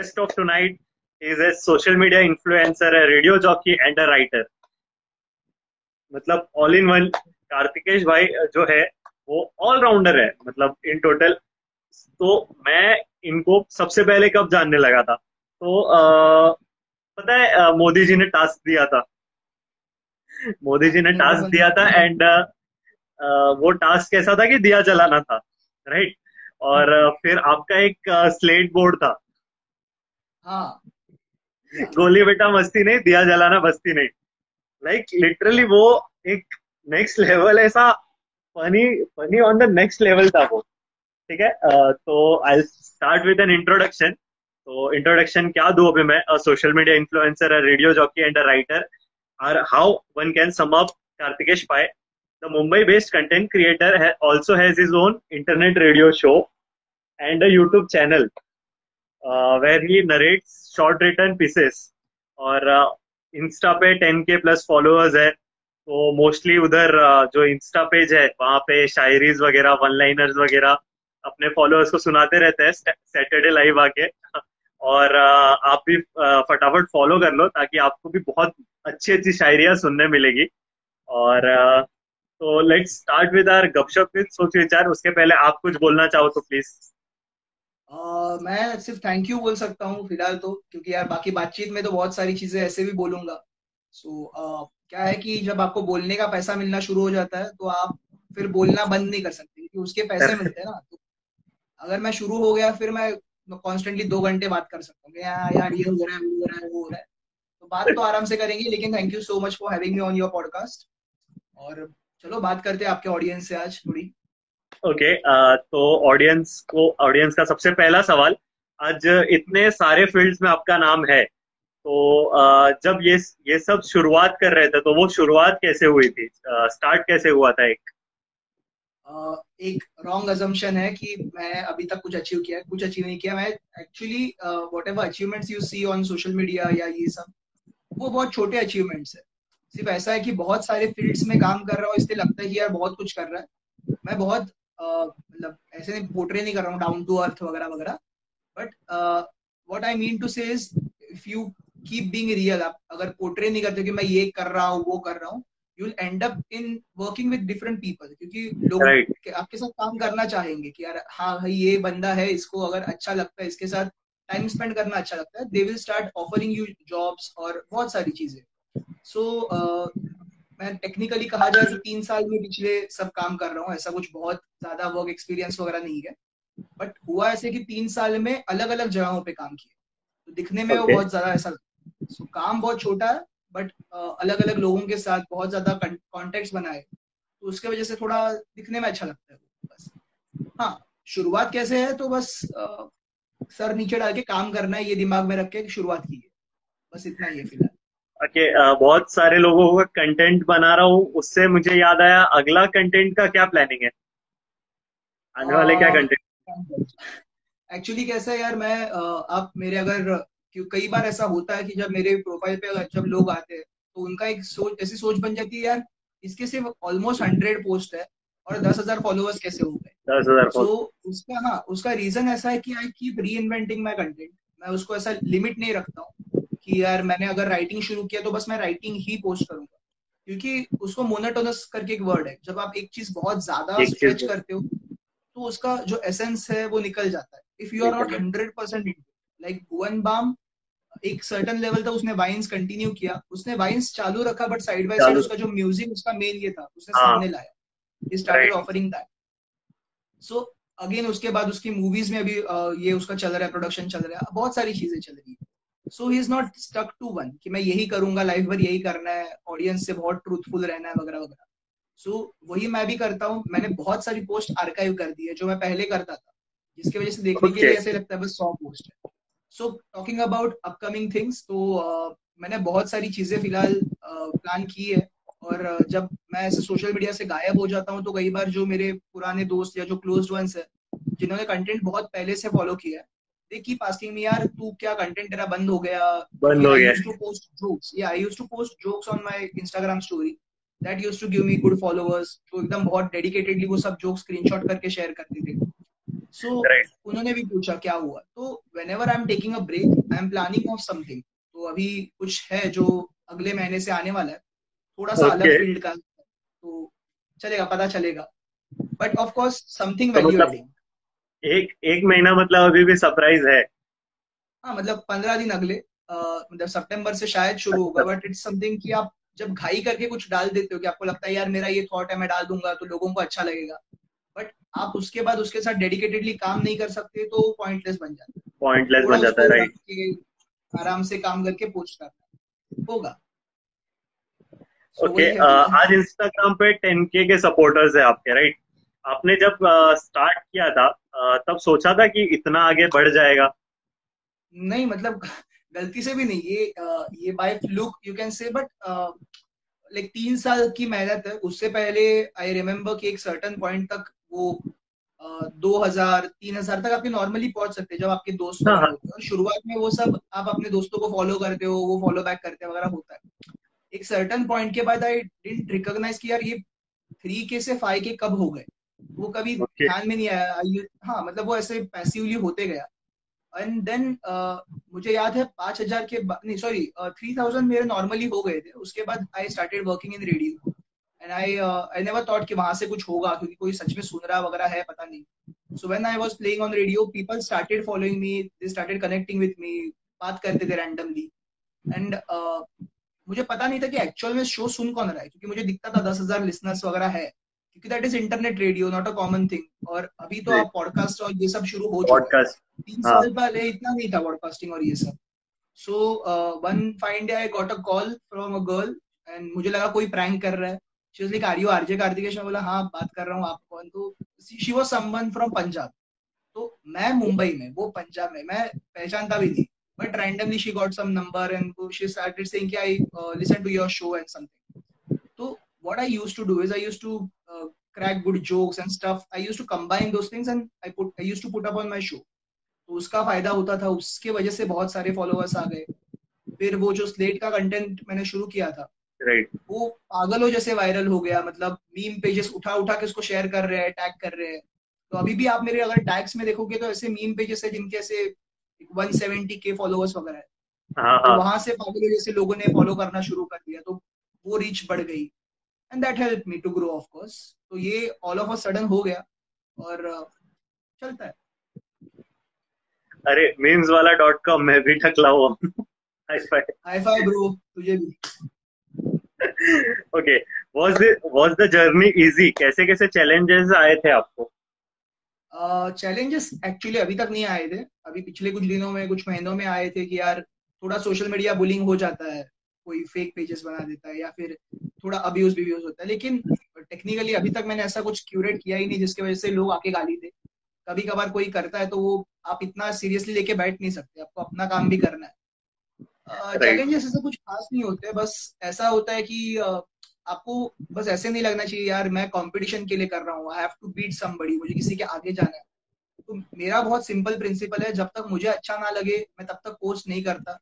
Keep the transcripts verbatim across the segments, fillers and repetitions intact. guest of tonight is a social media influencer, a radio jockey and a writer. मतलब all in one Kartikesh भाई जो है वो all rounder है, मतलब in total. तो मैं इनको सबसे पहले कब जानने लगा था, तो आ, पता है मोदी जी ने टास्क दिया था, मोदी जी ने टास्क दिया था एंड वो टास्क कैसा था कि दिया जलाना था, राइट? और फिर आपका एक स्लेट बोर्ड था, हाँ, गोली बेटा मस्ती नहीं, दिया जलाना बस्ती नहीं, लाइक like, लिटरली वो एक नेक्स्ट लेवल ऐसा funny funny on the next level था वो, ठीक है? तो I start with an introduction. तो इंट्रोडक्शन क्या दूं अभी मैं? Social media influencer, radio jockey and a writer are how one can sum up Kartikesh Pai. The Mumbai-based content creator ha also has his own internet radio show and a YouTube channel uh, where he narrates short-written pieces. और uh, Insta पे ten K plus followers है, तो mostly उधर uh, जो Insta page है वहाँ पे शायरीज वगैरह, one-liners वगैरह अपने followers को सुनाते रहते हैं Saturday live आके. और uh, आप भी uh, फटाफट follow कर लो ताकि आपको भी बहुत अच्छी अच्छी शायरियाँ सुनने मिलेगी. और uh, तो लेट्स स्टार्ट विद आवर गपशप विद सोच विचार. उसके पहले आप कुछ बोलना चाहो तो प्लीज. uh, मैं सिर्फ थैंक यू बोल सकता हूँ फिलहाल तो, क्योंकि यार बाकी बातचीत में तो बहुत सारी चीजें ऐसे भी बोलूंगा. सो so, uh, क्या है कि जब आपको बोलने का पैसा मिलना शुरू हो जाता है तो आप फिर बोलना बंद नहीं कर सकते, क्योंकि उसके पैसे मिलते हैं ना. तो अगर मैं शुरू हो गया फिर मैं कॉन्स्टेंटली दो घंटे बात कर सकता हूँ, यार यार ये हो रहा है, वो हो रहा है, वो हो रहा है. तो बात तो आराम से करेंगे, लेकिन thank you so much for having me on your podcast. और चलो बात करते हैं आपके ऑडियंस से आज थोड़ी. ओके okay, तो ऑडियंस को ऑडियंस का सबसे पहला सवाल, आज इतने सारे फील्ड्स में आपका नाम है, तो जब ये ये सब शुरुआत कर रहे थे तो वो शुरुआत कैसे हुई थी, स्टार्ट कैसे हुआ था? एक एक रॉन्ग अजम्पशन है कि मैं अभी तक कुछ अचीव किया, कुछ अचीव नहीं किया. मैं actually whatever achievements you see on social media या ये सब, वो बहुत छोटे अचीवमेंट्स है. सिर्फ ऐसा है कि बहुत सारे फील्ड्स में काम कर रहा हूँ, इसलिए लगता है कि यार बहुत कुछ कर रहा है. मैं बहुत मतलब ऐसे नहीं पोर्ट्रे नहीं कर रहा हूँ डाउन टू अर्थ वगैरह वगैरह, but what I mean to say is if you keep being real, आप अगर पोर्ट्रे नहीं करते कि मैं ये कर रहा हूँ वो कर रहा हूँ, you will end up in working with different people, क्योंकि लोग right. आपके साथ काम करना चाहेंगे कि यार हाँ भाई ये बंदा है, इसको अगर अच्छा लगता है, इसके साथ टाइम स्पेंड करना अच्छा लगता है, they will start offering you jobs और बहुत सारी चीजें. सो so, uh, मैं टेक्निकली कहा जाए तो तीन साल में पिछले सब काम कर रहा हूँ, ऐसा कुछ बहुत ज्यादा वर्क एक्सपीरियंस वगैरह नहीं है, बट हुआ ऐसे कि तीन साल में अलग अलग जगहों पे काम किया, तो दिखने में okay. वो बहुत ज्यादा ऐसा so, काम बहुत छोटा है, बट uh, अलग अलग लोगों के साथ बहुत ज्यादा कॉन्टेक्ट बनाए, तो उसके वजह से थोड़ा दिखने में अच्छा लगता है बस. हाँ, शुरुआत कैसे है तो बस uh, सर नीचे डाल के काम करना है, ये दिमाग में रख के शुरुआत की है, बस इतना ही है फिलहाल. ओके okay, uh, बहुत सारे लोगों का कंटेंट बना रहा हूँ, उससे मुझे याद आया, अगला कंटेंट का क्या प्लानिंग है, आने वाले uh, क्या कंटेंट? एक्चुअली कैसा है यार, मैं uh, आप मेरे अगर कई बार ऐसा होता है कि जब मेरे प्रोफाइल पे अगर जब लोग आते हैं तो उनका एक सोच ऐसी सोच बन जाती है यार इसके सिर्फ ऑलमोस्ट हंड्रेड पोस्ट है और दस हजार फॉलोअर्स कैसे हो गए, दस हजार so, उसका हाँ उसका रीजन ऐसा है कि I keep reinventing my content. मैं उसको ऐसा लिमिट नहीं रखता हूँ कि यार मैंने अगर राइटिंग शुरू किया तो बस मैं राइटिंग ही पोस्ट करूंगा, क्योंकि उसको मोनोटोनस करके एक वर्ड है, जब आप एक चीज बहुत ज्यादा स्ट्रेच करते हो तो उसका जो एसेंस है वो निकल जाता है. If you are not hundred percent like Bhuvan Bam, एक सर्टन लेवल था, उसने वाइन्स कंटिन्यू किया, उसने वाइन्स चालू रखा, बट साइड बाई साइड उसका जो म्यूजिक उसका मेन ये था उसने सामने लाया, started offering that. So again उसके बाद उसकी मूवीज में अभी ये उसका चल रहा है, प्रोडक्शन चल रहा है, बहुत सारी चीजें चल रही है. So he is not stuck to one कि मैं यही करूंगा लाइफ भर, यही करना है, ऑडियंस से बहुत ट्रूथफुल रहना है वगैरह वगैरह. सो so, वही मैं भी करता हूँ. मैंने बहुत सारी पोस्ट आर्काइव कर दी है जो मैं पहले करता था, जिसकी वजह से देखने okay. के लिए ऐसे लगता है बस सौ पोस्ट है. So talking about upcoming things, तो uh, मैंने बहुत सारी चीजें फिलहाल प्लान uh, की है. और uh, जब मैं ऐसे सोशल मीडिया से गायब हो जाता हूँ तो कई बार जो मेरे पुराने दोस्त या जो क्लोज वंस है जिन्होंने कंटेंट बहुत पहले से फॉलो किया है, keep asking me, यार तू क्या कंटेंट तेरा बंद हो गया बंद हो गया. I used to post jokes. Yeah, I used to post jokes on my Instagram story. That used to give me good followers. तो एकदम बहुत डेडिकेटेडली वो सब जोक्स स्क्रीनशॉट करके शेयर करते थे. सो उन्होंने भी पूछा क्या हुआ, तो whenever I am taking a break I am planning of something. तो अभी कुछ है जो अगले महीने से आने वाला है, थोड़ा सा अलग फील्ड का, तो चलेगा, पता चलेगा, but of course something value adding. एक एक महीना मतलब अभी भी सरप्राइज है। हाँ, मतलब पंद्रह दिन अगले uh, मतलब सितंबर से शायद शुरू होगा, बट इट्स समथिंग कि आप जब घाई करके कुछ डाल देते हो कि आपको लगता है यार मेरा ये थॉट है मैं डाल दूंगा तो लोगों को अच्छा लगेगा, बट आप उसके बाद उसके साथ डेडिकेटेडली काम नहीं कर सकते तो पॉइंटलेस बन जाता है, पॉइंटलेस बन जाता है, राइट। आराम से काम करके पोस्ट करना होगा। ओके, आज इंस्टाग्राम पे टेन के के सपोर्टर्स है आपके, राइट। आपने जब स्टार्ट uh, किया था uh, तब सोचा था कि इतना आगे बढ़ जाएगा? नहीं, मतलब गलती से भी नहीं, ये uh, ये by fluke you can say, but like तीन साल की मेहनत है। उससे पहले आई रिमेम्बर कि एक सर्टन पॉइंट तक वो दो हजार तीन हजार तक आपके नॉर्मली पहुंच सकते हैं जब आपके दोस्त होते। शुरुआत में वो सब आप अपने दोस्तों को फॉलो करते हो, वो फॉलो बैक करते वगैरह होता है। एक सर्टन पॉइंट के बाद आई डिडंट रिकॉग्नाइज कि यार ये थ्री के से फाइव के कब हो गए, वो कभी ध्यान में नहीं आया। हाँ, मतलब वो ऐसे पैसिवली होते गया। एंड देन uh, मुझे याद है पांच हजार के नहीं सॉरी थ्री थाउजेंड मेरे नॉर्मली हो गए थे। उसके बाद I started working in radio and I I never thought कि वहां से कुछ होगा क्योंकि कोई सच में सुन रहा वगैरह है, पता नहीं। So when I was playing on radio people started following me, they started connecting with me, बात करते थे रैंडमली। एंड uh, मुझे पता नहीं था कि एक्चुअल में शो सुन कौन रहा है क्योंकि मुझे दिखता था दस हजार लिसनर्स वगैरह है क्योंकि that is internet radio, not a common thing. और अभी तो आप पॉडकास्ट और ये सब शुरू हो चुका है। तीन साल पहले इतना नहीं था पॉडकास्टिंग और ये सब। So one fine day I got a call from a girl and मुझे लगा कोई प्रैंक कर रहा है। She was like are you RJ Kartikesh? मैं बोला हाँ, बात कर रहा हूँ, आप कौन? तो she was someone from Punjab, तो मैं मुंबई में, वो पंजाब में, मैं पहचानता भी नहीं, but randomly she got some number and she started saying कि I listen to your show and something. तो what I used to do is I used to uh, crack good jokes and stuff. I used to combine those things and I put I used to put up on my show. तो उसका फायदा होता था, उसके वजह से बहुत सारे फॉलोअर्स आ गए। फिर वो जो स्लेट का कंटेंट मैंने शुरू किया था, right, वो पागलों जैसे वायरल हो गया। मतलब मीम पेजेस उठा उठा के उसको शेयर कर रहे हैं, टैग कर रहे हैं। तो अभी भी आप मेरे अगर टैग्स में देखोगे तो ऐसे मीम पेजेस है जिनके ऐसे वन सेवेंटी के फॉलोअर्स वगैरह है। uh-huh. तो वहां से पागलों जैसे लोगों ने फॉलो करना शुरू कर दिया, तो वो रीच बढ़ गई and that helped me to grow of course. तो ये all of a sudden हो गया और चलता है। अरे memes वाला डॉट कॉम मैं भी ठकला हुआ। high five, high five bro, तुझे भी। okay, was the was the journey easy? कैसे कैसे challenges आए थे आपको? Challenges actually अभी तक नहीं आए थे। अभी पिछले कुछ दिनों में, कुछ महीनों में आए थे कि यार थोड़ा social media bullying हो जाता है, कोई फेक पेजेस बना देता है या फिर थोड़ा अब्यूज बिब्यूज होता है। लेकिन टेक्निकली अभी तक मैंने ऐसा कुछ क्यूरेट किया ही नहीं जिसकी वजह से लोग आके गाली दे। कभी कभार कोई करता है तो वो आप इतना सीरियसली लेके बैठ नहीं सकते, आपको अपना काम भी करना है। चैलेंजेस ऐसे कुछ खास नहीं होते, बस ऐसा होता है कि uh, आपको बस ऐसे नहीं लगना चाहिए यार मैं कॉम्पिटिशन के लिए कर रहा हूँ, I have to beat somebody, मुझे किसी के आगे जाना है। तो मेरा बहुत सिंपल प्रिंसिपल है, जब तक मुझे अच्छा ना लगे मैं तब तक पोस्ट नहीं करता।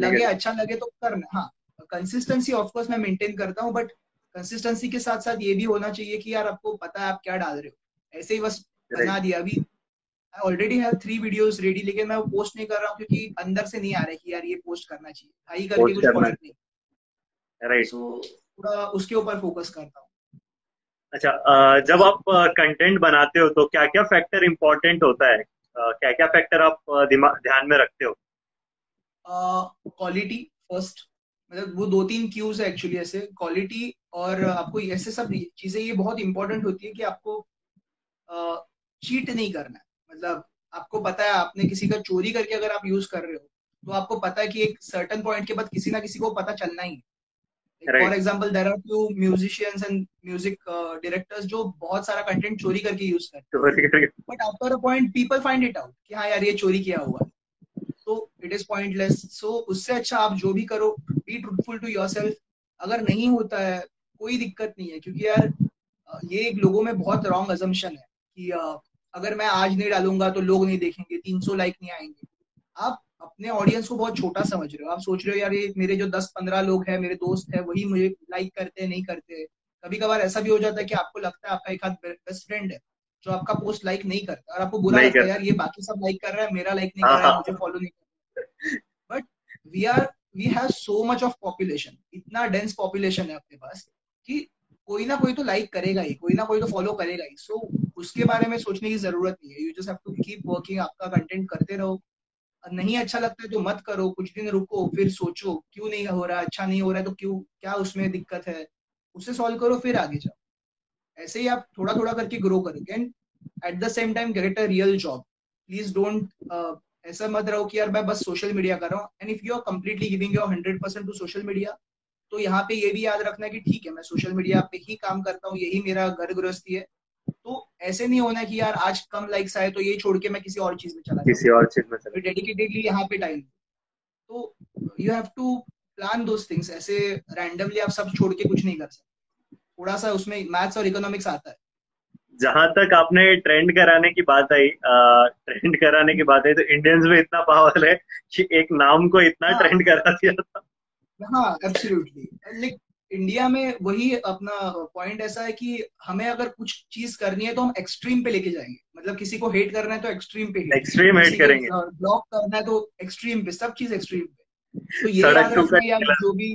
लगे अच्छा लगे तो करना। हाँ, कंसिस्टेंसी ऑफ कोर्स मैं मेंटेन करता हूँ, बट कंसिस्टेंसी के साथ साथ ये भी होना चाहिए कि यार आपको पता है आप क्या डाल रहे हो। ऐसे ही बस बना दिया। अभी I already have three videos ready लेकिन मैं वो पोस्ट नहीं कर रहा हूँ क्योंकि अंदर से नहीं आ रहा है कि यार ये पोस्ट करना चाहिए, हाई करके कुछ फर्क नहीं। राइट, सो थोड़ा उसके ऊपर फोकस करता हूँ। अच्छा, जब आप कंटेंट बनाते हो तो क्या क्या फैक्टर इम्पोर्टेंट होता है, क्या क्या फैक्टर आप ध्यान में रखते हो? क्वालिटी फर्स्ट, मतलब वो दो तीन क्यूज है एक्चुअली ऐसे, क्वालिटी और आपको ऐसे सब चीजें, ये बहुत इंपॉर्टेंट होती है कि आपको आ, चीट नहीं करना है। मतलब आपको पता है आपने किसी का चोरी करके अगर आप यूज कर रहे हो तो आपको पता है कि एक सर्टन पॉइंट के बाद किसी ना किसी को पता चलना ही है। For example there are few musicians and music directors जो बहुत सारा कंटेंट चोरी करके यूज करते हैं, but after a point people find it out कि हाँ यार ये चोरी किया हुआ है, तो इट इज पॉइंटलेस। सो उससे अच्छा आप जो भी करो बी ट्रूथफुल टू योरसेल्फ। अगर नहीं होता है कोई दिक्कत नहीं है क्योंकि यार ये लोगों में बहुत रॉन्ग अजम्पशन है कि अगर मैं आज नहीं डालूंगा तो लोग नहीं देखेंगे, तीन सौ लाइक नहीं आएंगे। आप अपने ऑडियंस को बहुत छोटा समझ रहे हो। आप सोच रहे हो यार ये मेरे जो दस पंद्रह लोग हैं, मेरे दोस्त है, वही मुझे लाइक करते हैं, नहीं करते। कभी कभार ऐसा भी हो जाता है कि आपको लगता है आपका एक हाथ बेस्ट फ्रेंड है जो आपका पोस्ट लाइक नहीं करता और आपको बुरा लगता है यार ये बाकी सब लाइक कर रहा है, मेरा लाइक नहीं कर रहा, मुझे फॉलो नहीं कर रहा। But we are we have so much of population, इतना डेंस पॉपुलेशन है आपके पास कि कोई ना कोई तो लाइक करेगा ही, कोई ना कोई तो फॉलो करेगा ही। सो so, उसके बारे में सोचने की जरूरत नहीं है। You just have to keep working, आपका कंटेंट करते रहो। नहीं अच्छा लगता है तो मत करो, कुछ दिन रुको, फिर सोचो क्यों नहीं हो रहा, अच्छा नहीं हो रहा है तो क्यों, क्या उसमें दिक्कत है, उसे सॉल्व करो, फिर आगे जाओ। ऐसे ही आप थोड़ा थोड़ा करके ग्रो करोगे and at the same time get a real job. Please don't, ऐसा मत रहो कि यार मैं बस सोशल मीडिया कर रहा हूँ। And if you are completely giving your hundred percent to social media, तो यहाँ पे ये भी याद रखना है कि ठीक है मैं सोशल मीडिया पे ही काम करता हूँ, यही मेरा घर गृहस्थी है। तो ऐसे नहीं होना कि यार आज कम लाइक्स आए तो ये छोड़ के मैं किसी और चीज में चला किसी और चीज में चला डेडिकेटेडली यहाँ पे टाइम। तो you have to plan those things. ऐसे रैंडमली आप सब छोड़ के कुछ नहीं कर सकते, थोड़ा सा उसमें मैथ्स और इकोनॉमिक्स आता है। जहां तक आपने ट्रेंड कराने की बात आई ट्रेंड कराने की बात आई तो इंडियंस में इतना पावर है कि एक नाम को इतना हाँ, ट्रेंड करा दिया था। हाँ एब्सोल्युटली। इंडिया में वही अपना पॉइंट ऐसा है कि हमें अगर कुछ चीज करनी है तो हम एक्सट्रीम पे लेके जाएंगे। मतलब किसी को हेट करना है तो एक्सट्रीम पे एक्सट्रीम हेट करेंगे, ब्लॉक करना है तो एक्सट्रीम पे, सब चीज एक्सट्रीम पे। तो ये याद रखना यार जो भी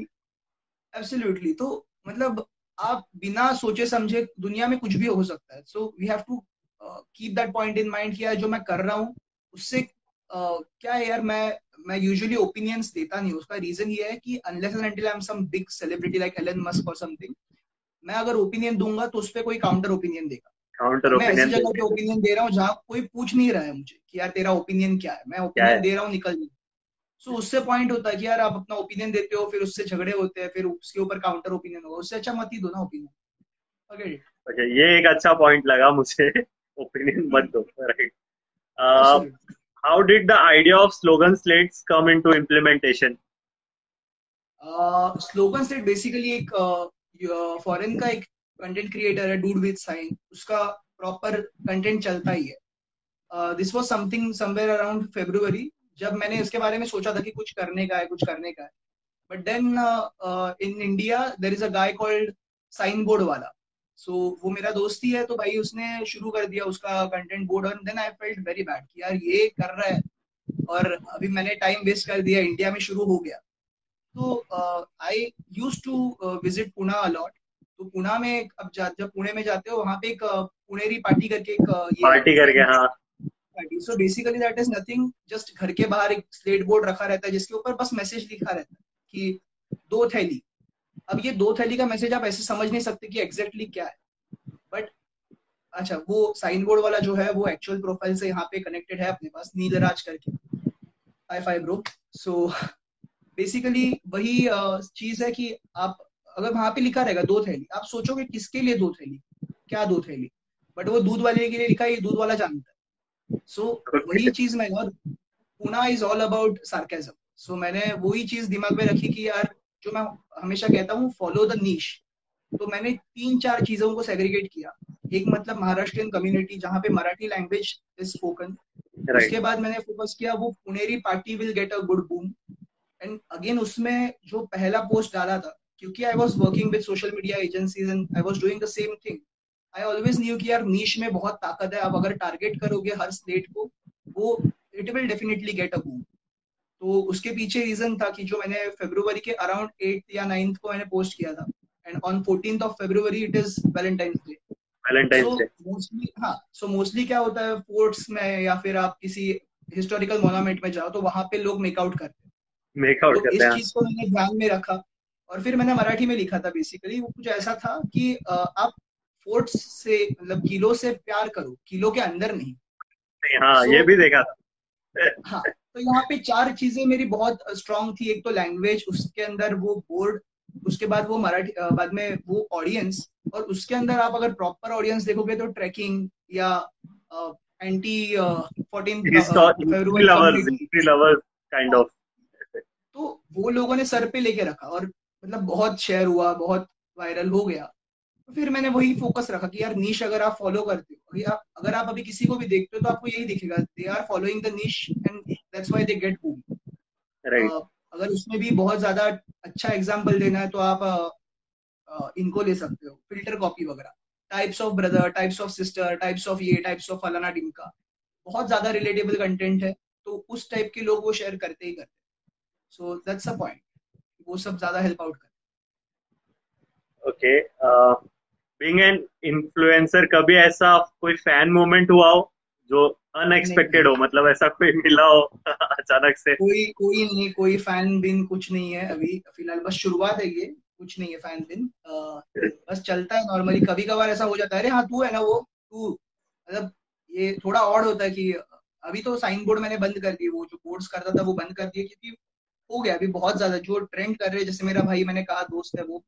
एब्सोल्युटली। तो मतलब आप बिना सोचे समझे दुनिया में कुछ भी हो सकता है। So we have to keep that point in mind कि यार जो मैं कर रहा हूँ उससे uh, क्या है यार, मैं मैं यूजुअली ओपिनियंस देता नहीं। उसका रीजन ये है कि unless and until I am some big celebrity like Elon Musk और समथिंग, मैं अगर ओपिनियन दूंगा तो उस पर कोई काउंटर ओपिनियन देगा। काउंटर ओपिनियन मैं ऐसी जगह पे ओपिनियन दे रहा हूँ जहाँ कोई पूछ नहीं रहा है मुझे कि यार तेरा ओपिनियन क्या है, मैं ओपिनियन दे रहा हूँ निकल नहीं। सो so, उससे पॉइंट होता है कि यार आप अपना ओपिनियन देते हो, फिर उससे झगड़े होते हैं, फिर उसके ऊपर काउंटर ओपिनियन होगा, उससे अच्छा मत ही दो ना ओपिनियन। ओके ओके, ये एक अच्छा पॉइंट लगा मुझे, ओपिनियन मत दो। Right, how did the idea of slogan slates come into implementation? Slogan slate basically एक फॉरेन uh, का एक कंटेंट क्रिएटर है डूड विद साइन, उसका प्रॉपर कंटेंट चलता ही है। This was something somewhere around February जब मैंने इसके बारे में सोचा था कि कुछ करने का है कुछ करने का है but then in India there is a guy called sign board वाला। सो so, वो मेरा दोस्त ही है तो भाई उसने शुरू कर दिया उसका content board. And then I felt very bad कि यार ये कर रहा है और अभी मैंने टाइम वेस्ट कर दिया, इंडिया में शुरू हो गया। तो I used to visit Pune a lot. तो पुणे में अब जा, जब पुणे में जाते हो वहाँ पे एक पुणेरी पार्टी करके एक पार्टी करके हाँ So basically that is nothing, just घर के बाहर एक स्लेट बोर्ड रखा रहता है जिसके ऊपर बस मैसेज लिखा रहता है कि दो थैली। अब ये दो थैली का मैसेज आप ऐसे समझ नहीं सकते कि एग्जैक्टली क्या है, बट अच्छा वो साइन बोर्ड वाला जो है वो एक्चुअल प्रोफाइल से यहाँ पे कनेक्टेड है अपने पास, नीलराज करके। Hi fi bro. सो बेसिकली वही चीज है कि आप अगर वहां पे लिखा रहेगा दो थैली, आप सोचोगे किसके लिए दो थैली, क्या दो थैली, बट वो दूध वाले के लिए लिखा है, ये दूध वाला जानता है। सो so, वही चीज मैं, और Pune is all about sarcasm. सो मैंने वही चीज दिमाग में रखी कि यार जो मैं हमेशा कहता हूँ फॉलो द नीश। तो मैंने तीन चार चीजों को सेग्रीगेट किया। एक मतलब महाराष्ट्रियन कम्युनिटी जहाँ पे मराठी लैंग्वेज इज स्पोकन, उसके बाद मैंने फोकस किया वो Puneri party will get a good boom. And again उसमें जो पहला पोस्ट डाला था, क्योंकि I was working with social media agencies and I was doing the same thing, I always knew कि यार नीश में बहुत ताकत है। आप अगर टारगेट करोगे हर स्लेट को वो it will definitely get a boom। तो उसके पीछे रीजन था कि जो मैंने फरवरी के अराउंड एट या नाइन्थ को मैंने पोस्ट किया था and on fourteenth of February it is Valentine's day. Valentine's day mostly, हाँ। सो मोस्टली क्या होता है फोर्ट्स में या फिर आप किसी हिस्टोरिकल मोन्यूमेंट में जाओ तो वहां पे लोग मेकआउट करते हैं, मेकआउट करते हैं। इस चीज को मैंने ध्यान में रखा और फिर मैंने मराठी में लिखा था। बेसिकली वो कुछ ऐसा था कि आप फोर्ट्स से मतलब किलो से प्यार करो, किलो के अंदर नहीं। हाँ, so, ये भी देखा था। हाँ, तो यहाँ पे चार चीजें मेरी बहुत स्ट्रांग थी। एक तो लैंग्वेज, उसके अंदर वो बोर्ड, उसके बाद वो मराठी, बाद में वो ऑडियंस, और उसके अंदर आप अगर प्रॉपर ऑडियंस देखोगे तो ट्रैकिंग या आ, एंटी फोर्टीन, तो वो लोगों ने सर पे लेके रखा और मतलब बहुत शेयर हुआ, बहुत वायरल हो गया। फिर मैंने वही फोकस रखा कि यार नीश अगर आप फॉलो करते हो या अगर आप अभी किसी को भी देखते हो तो आपको यही दिखेगा they are following the niche and that's why they get boom. अगर उसमें भी बहुत ज्यादा अच्छा एग्जांपल देना है तो आप uh, uh, इनको ले सकते हो, फिल्टर कॉपी वगैरह। Types of brother, types of sister, types of ये, टाइप्स ऑफ फलाना ढिमका, बहुत ज्यादा रिलेटेबल कंटेंट है, तो उस टाइप के लोग वो शेयर करते ही करते हैं. सो दैट्स अ पॉइंट, वो सब ज्यादा हेल्प आउट करते. ओके, बीइंग एन इन्फ्लुएंसर, कभी ऐसा कोई फैन मोमेंट हुआ हो जो अनएक्सपेक्टेड हो, मतलब ऐसा कोई मिला हो अचानक से? कोई कोई नहीं, कोई फैन बिन कुछ नहीं है अभी, फिलहाल बस शुरुआत है, ये कुछ नहीं है फैन बिन, बस चलता है नॉर्मली. कभी कभार ऐसा हो जाता है, अरे हाँ तू है ना वो तू, मतलब ये थोड़ा ऑड होता है कि अभी तो साइन बोर्ड मैंने बंद कर दिए, वो जो बोर्ड्स करता था वो बंद कर दिए, क्योंकि हो गया अभी बहुत ज्यादा जो ट्रेंड कर रहे हैं. जैसे मेरा भाई, मैंने कहा दोस्त है, वो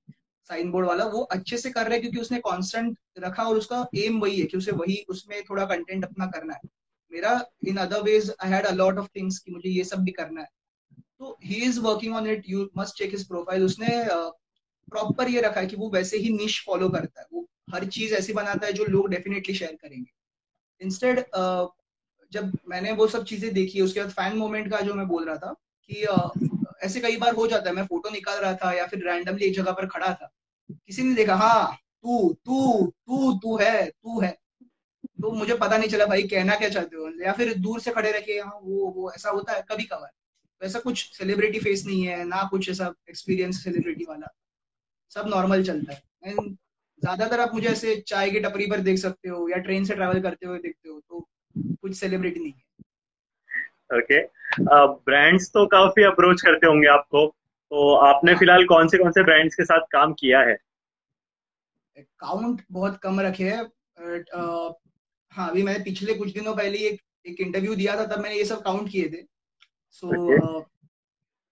साइन बोर्ड वाला, वो अच्छे से कर रहा है क्योंकि उसने कांस्टेंट रखा और उसका एम वही है कि उसे वही उसमें थोड़ा कंटेंट अपना करना है. मेरा in other ways I had a lot of things कि मुझे ये सब भी करना है, तो he is working on it. You must check his profile. उसने प्रॉपर uh, ये रखा है कि वो वैसे ही निश फॉलो करता है, वो हर चीज ऐसी बनाता है जो लोग डेफिनेटली शेयर करेंगे. इंस्टेड uh, जब मैंने वो सब चीजें देखी, उसके बाद फैन मोमेंट का जो मैं बोल रहा था कि uh, ऐसे कई बार हो जाता है, मैं फोटो निकाल रहा था या फिर रैंडमली एक जगह पर खड़ा था, किसी ने देखा हाँ तू तू तू तू है तू है, तो मुझे पता नहीं चला भाई कहना क्या चाहते हो, या फिर दूर से खड़े रखे हाँ वो वो ऐसा होता है कभी कभार. तो ऐसा कुछ सेलिब्रिटी फेस नहीं है ना, कुछ ऐसा एक्सपीरियंस सेलिब्रिटी वाला, सब नॉर्मल चलता है. एंड ज्यादातर आप मुझे ऐसे चाय की टपरी पर देख सकते हो या ट्रेन से ट्रैवल करते हुए देखते हो, तो कुछ सेलिब्रिटी नहीं है. ओके, ब्रांड्स तो काफी अप्रोच करते होंगे आपको, तो आपने फिलहाल कौन से कौन से ब्रांड्स के साथ काम किया है? काउंट बहुत कम रखे है. हाँ, अभी मैंने पिछले कुछ दिनों पहले एक एक इंटरव्यू दिया था, तब मैंने ये सब काउंट किए थे. सो so, okay. uh,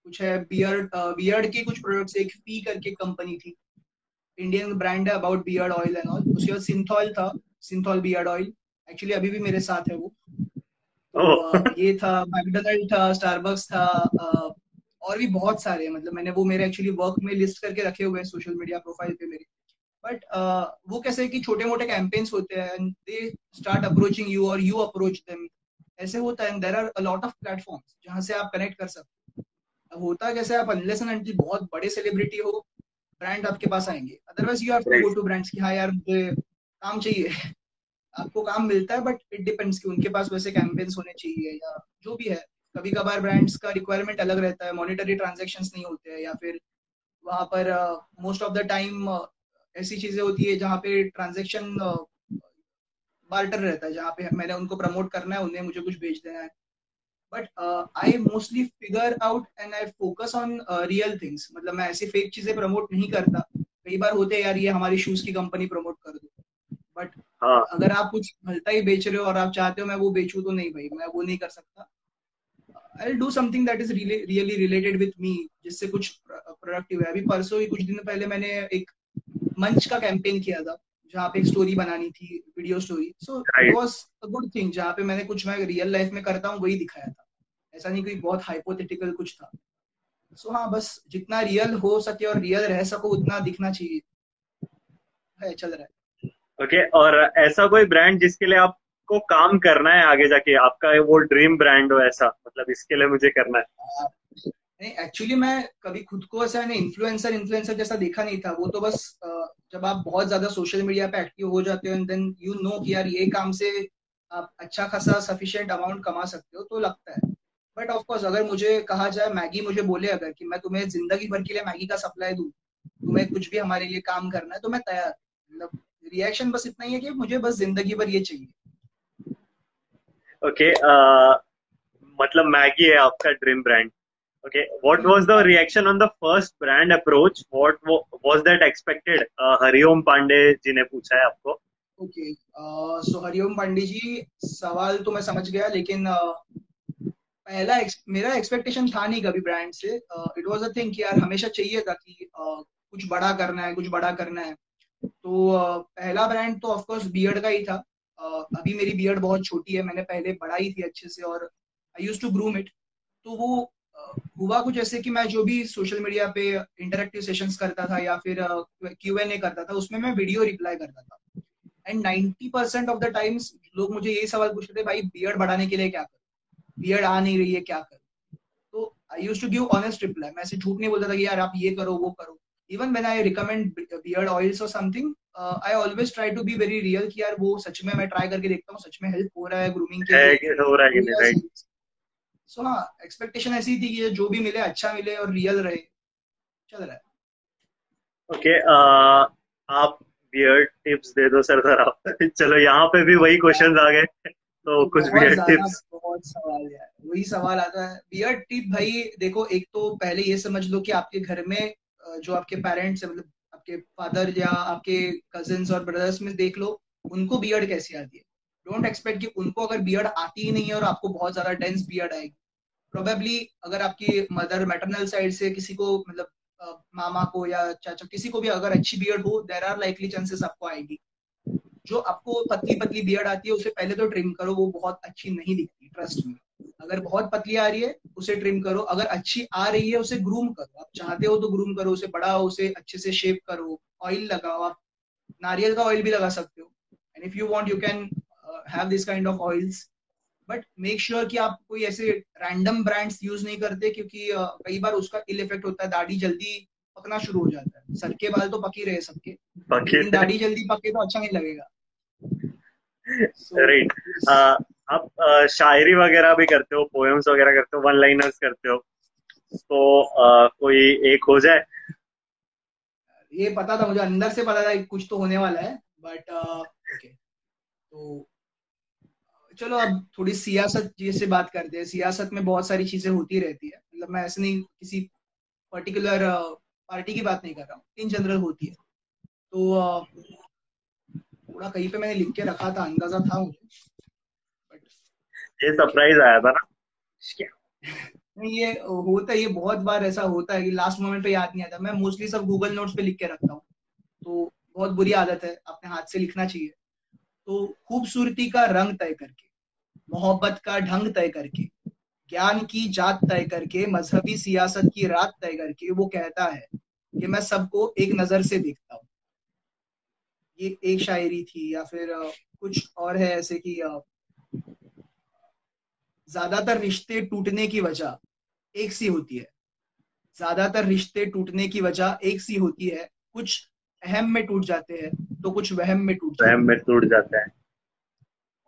कुछ है बियर्ड uh, बियर्ड के कुछ प्रोडक्ट्स, एक पी करके कंपनी थी, इंडियन ब्रांड है about beard oil and all. उसके बाद सिंथॉल था, सिंथॉल बियर्ड ऑयल, एक्चुअली अभी भी मेरे साथ है वो. oh. uh, ये था, मैकडोनाल्ड था, स्टारबक्स था, uh, और भी बहुत सारे, मतलब मैंने वो मेरे एक्चुअली वर्क में लिस्ट करके रखे हुए हैं सोशल मीडिया प्रोफाइल पे मेरे. बट uh, वो कैसे कि छोटे मोटे कैंपेन्स होते हैं, and they start approaching you और यू अप्रोच देम, ऐसे होता है. And there are a lot of platforms जहाँ से आप कनेक्ट कर सकते हो. होता कैसे, आप अनलेस एंड अनटिल बहुत बड़े सेलिब्रिटी हो, ब्रांड आपके पास आएंगे. Otherwise you have to go to brands कि हाँ यार मुझे काम चाहिए. आपको काम मिलता है, बट इट डिपेंड्स कि उनके पास वैसे कैंपेन्स होने चाहिए या जो भी है. कभी कभार ब्रांड्स का रिक्वायरमेंट अलग रहता है, मॉनिटरी ट्रांजेक्शन्स नहीं होते हैं, या फिर वहाँ पर मोस्ट ऑफ द टाइम ऐसी चीजें होती है जहाँ पे ट्रांजेक्शन बार्टर रहता है, जहाँ पे मैंने उनको प्रमोट करना है, उन्हें मुझे कुछ भेज देना है. But I mostly figure out and I focus on real things, मतलब मैं ऐसी फेक चीजें प्रमोट नहीं करता. कई बार होते हैं यार ये हमारी शूज की कंपनी प्रमोट कर दो, बट हाँ. अगर आप कुछ भलता ही बेच रहे हो और आप चाहते हो मैं वो बेचूं, तो नहीं भाई, मैं वो नहीं कर सकता. I will do something that is really related with me, जिससे कुछ प्रोडक्टिव है. अभी परसों ही कुछ दिन पहले मैंने एक मंच का कैंपेन किया था, जहाँ पे एक स्टोरी बनानी थी, video story. So it was a good thing, जहाँ पे मैंने कुछ मैं रियल लाइफ में करता हूँ वही दिखाया था, ऐसा नहीं कोई बहुत हाइपोथेटिकल कुछ था. सो so, हाँ, बस जितना रियल हो सके और रियल रह सको उतना दिखना चाहिए, चल रहा है. ओके okay, और ऐसा कोई ब्रांड जिसके लिए आपको काम करना है आगे जाके, आपका वो ड्रीम ब्रांड हो ऐसा, मतलब इसके लिए मुझे करना है? नहीं, एक्चुअली मैं कभी खुद को ऐसा ना इन्फ्लुएंसर इन्फ्लुएंसर जैसा देखा नहीं था. वो तो बस जब आप बहुत ज्यादा सोशल मीडिया पे एक्टिव हो जाते हो एंड देन यू नो कि यार ये काम से आप अच्छा खासा सफिशिएंट अमाउंट कमा सकते हो, तो लगता है. बट ऑफकोर्स अगर मुझे कहा जाए, मैगी मुझे बोले अगर कि मैं तुम्हें जिंदगी भर के लिए मैगी का सप्लाई दूं, तुम्हें कुछ भी हमारे लिए काम करना है, तो मैं तैयार. मतलब रिएक्शन बस इतना ही है कि मुझे बस जिंदगी भर ये चाहिए. ओके, मतलब मैगी है आपका dream brand. Okay, what was the reaction on the first brand approach? What was that expected? Uh, Hariom Pandey ji ने पूछा है आपको. Okay, uh, so Hariom Pandey ji, सवाल तो मैं समझ गया, लेकिन uh, पहला मेरा एक्सपेक्टेशन था नहीं कभी ब्रांड से. इट वाज अ थिंग कि यार हमेशा चाहिए था कि uh, कुछ बड़ा करना है, कुछ बड़ा करना है. तो uh, पहला ब्रांड तो ऑफकोर्स बियर्ड का ही था. uh, अभी मेरी बियर्ड बहुत छोटी है, मैंने पहले बढ़ाई थी अच्छे से और I used to groom it. तो वो हुआ कुछ ऐसे कि मैं जो भी सोशल मीडिया पे इंटरैक्टिव सेशंस करता था या फिर क्यू एंड ए करता था, उसमें मैं वीडियो रिप्लाई करता था. And ninety percent of the times लोग मुझे यही सवाल पूछते थे, भाई बियर्ड बढ़ाने के लिए क्या करूं, बियर्ड आ नहीं रही है, क्या करूं. तो I used to give honest reply. मैं ऐसे झूठ नहीं बोलता था कि यार आप ये करो वो करो. Even when I recommend beard oils और something, I always try to be very real कि यार वो सच में मैं ट्राई करके देखता हूँ सच में हेल्प हो रहा है ग्रूमिंग के हो रहा है कि नहीं। सो हाँ, एक्सपेक्टेशन ऐसी थी कि जो भी मिले अच्छा मिले और रियल रहे, चल रहा है। ओके okay, uh, आप बियर्ड टिप्स दे दो सर सर आप। चलो यहाँ पे भी वही क्वेश्चन आ गए तो कुछ बियर्ड टिप्स। बहुत सवाल यार, वही सवाल आता है। बियर्ड टिप भाई देखो, एक तो पहले ये समझ लो कि आपके घर में जो आपके पेरेंट्स है, मतलब आपके फादर या आपके कजिन्स और ब्रदर्स में देख लो उनको बियर्ड कैसी आती है। डोंट एक्सपेक्ट कि उनको अगर बियर्ड आती ही नहीं है और आपको बहुत ज्यादा डेंस बियर्ड आएगी। प्रोबेबली अगर आपकी मदर मैटरनल साइड से किसी को, मतलब Uh, मामा को या चाचा किसी को भी अगर अच्छी बियर्ड हो, देयर आर लाइकली चांसेस आपको आएगी। जो आपको पतली पतली बियर्ड आती है उसे पहले तो ट्रिम करो, वो बहुत अच्छी नहीं दिखती, ट्रस्ट में। अगर बहुत पतली आ रही है उसे ट्रिम करो, अगर अच्छी आ रही है उसे ग्रूम करो। आप चाहते हो तो ग्रूम करो, उसे बढ़ाओ, उसे अच्छे से शेप करो, ऑयल लगाओ। आप नारियल का ऑयल भी लगा सकते हो, and if you want you can have this kind of oils. But make sure कि आप कोई ऐसे रैंडम ब्रांड्स यूज नहीं करते, क्योंकि uh, कई बार उसका इल इफेक्ट होता है। दाढ़ी जल्दी पकना शुरू हो जाता है, सर के बाल तो पकी रहे सबके, लेकिन दाढ़ी जल्दी पके तो अच्छा नहीं लगेगा। so, right. uh, आप uh, शायरी वगैरह भी करते हो, पोएम्स वगैरह करते हो, वन लाइनर्स करते हो, तो uh, कोई एक हो जाए। ये पता था मुझे, अंदर से पता था कुछ तो होने वाला है, बट uh, okay. तो चलो अब थोड़ी सियासत से बात करते हैं। सियासत में बहुत सारी चीजें होती रहती है, मतलब मैं ऐसे नहीं किसी पर्टिकुलर पार्टी की बात नहीं कर रहा हूँ, इन जनरल होती है। तो थोड़ा कहीं पे मैंने लिख के रखा था, अंदाजा था मुझे, ये सरप्राइज आया था ना। नहीं ये होता है, ये बहुत बार ऐसा होता है कि लास्ट मोमेंट पे याद नहीं आता। मैं मोस्टली सब गूगल नोट्स पे लिख के रखता हूँ, तो बहुत बुरी आदत है, अपने हाथ से लिखना चाहिए। तो खूबसूरती का रंग तय करके, मोहब्बत का ढंग तय करके, ज्ञान की जात तय करके, मजहबी सियासत की रात तय करके, वो कहता है कि मैं सबको एक नजर से देखता हूँ। ये एक शायरी थी। या फिर कुछ और है ऐसे कि ज्यादातर रिश्ते टूटने की वजह एक सी होती है, ज्यादातर रिश्ते टूटने की वजह एक सी होती है, कुछ अहम में टूट जाते हैं तो कुछ वहम में टूट वहम में टूट जाता है।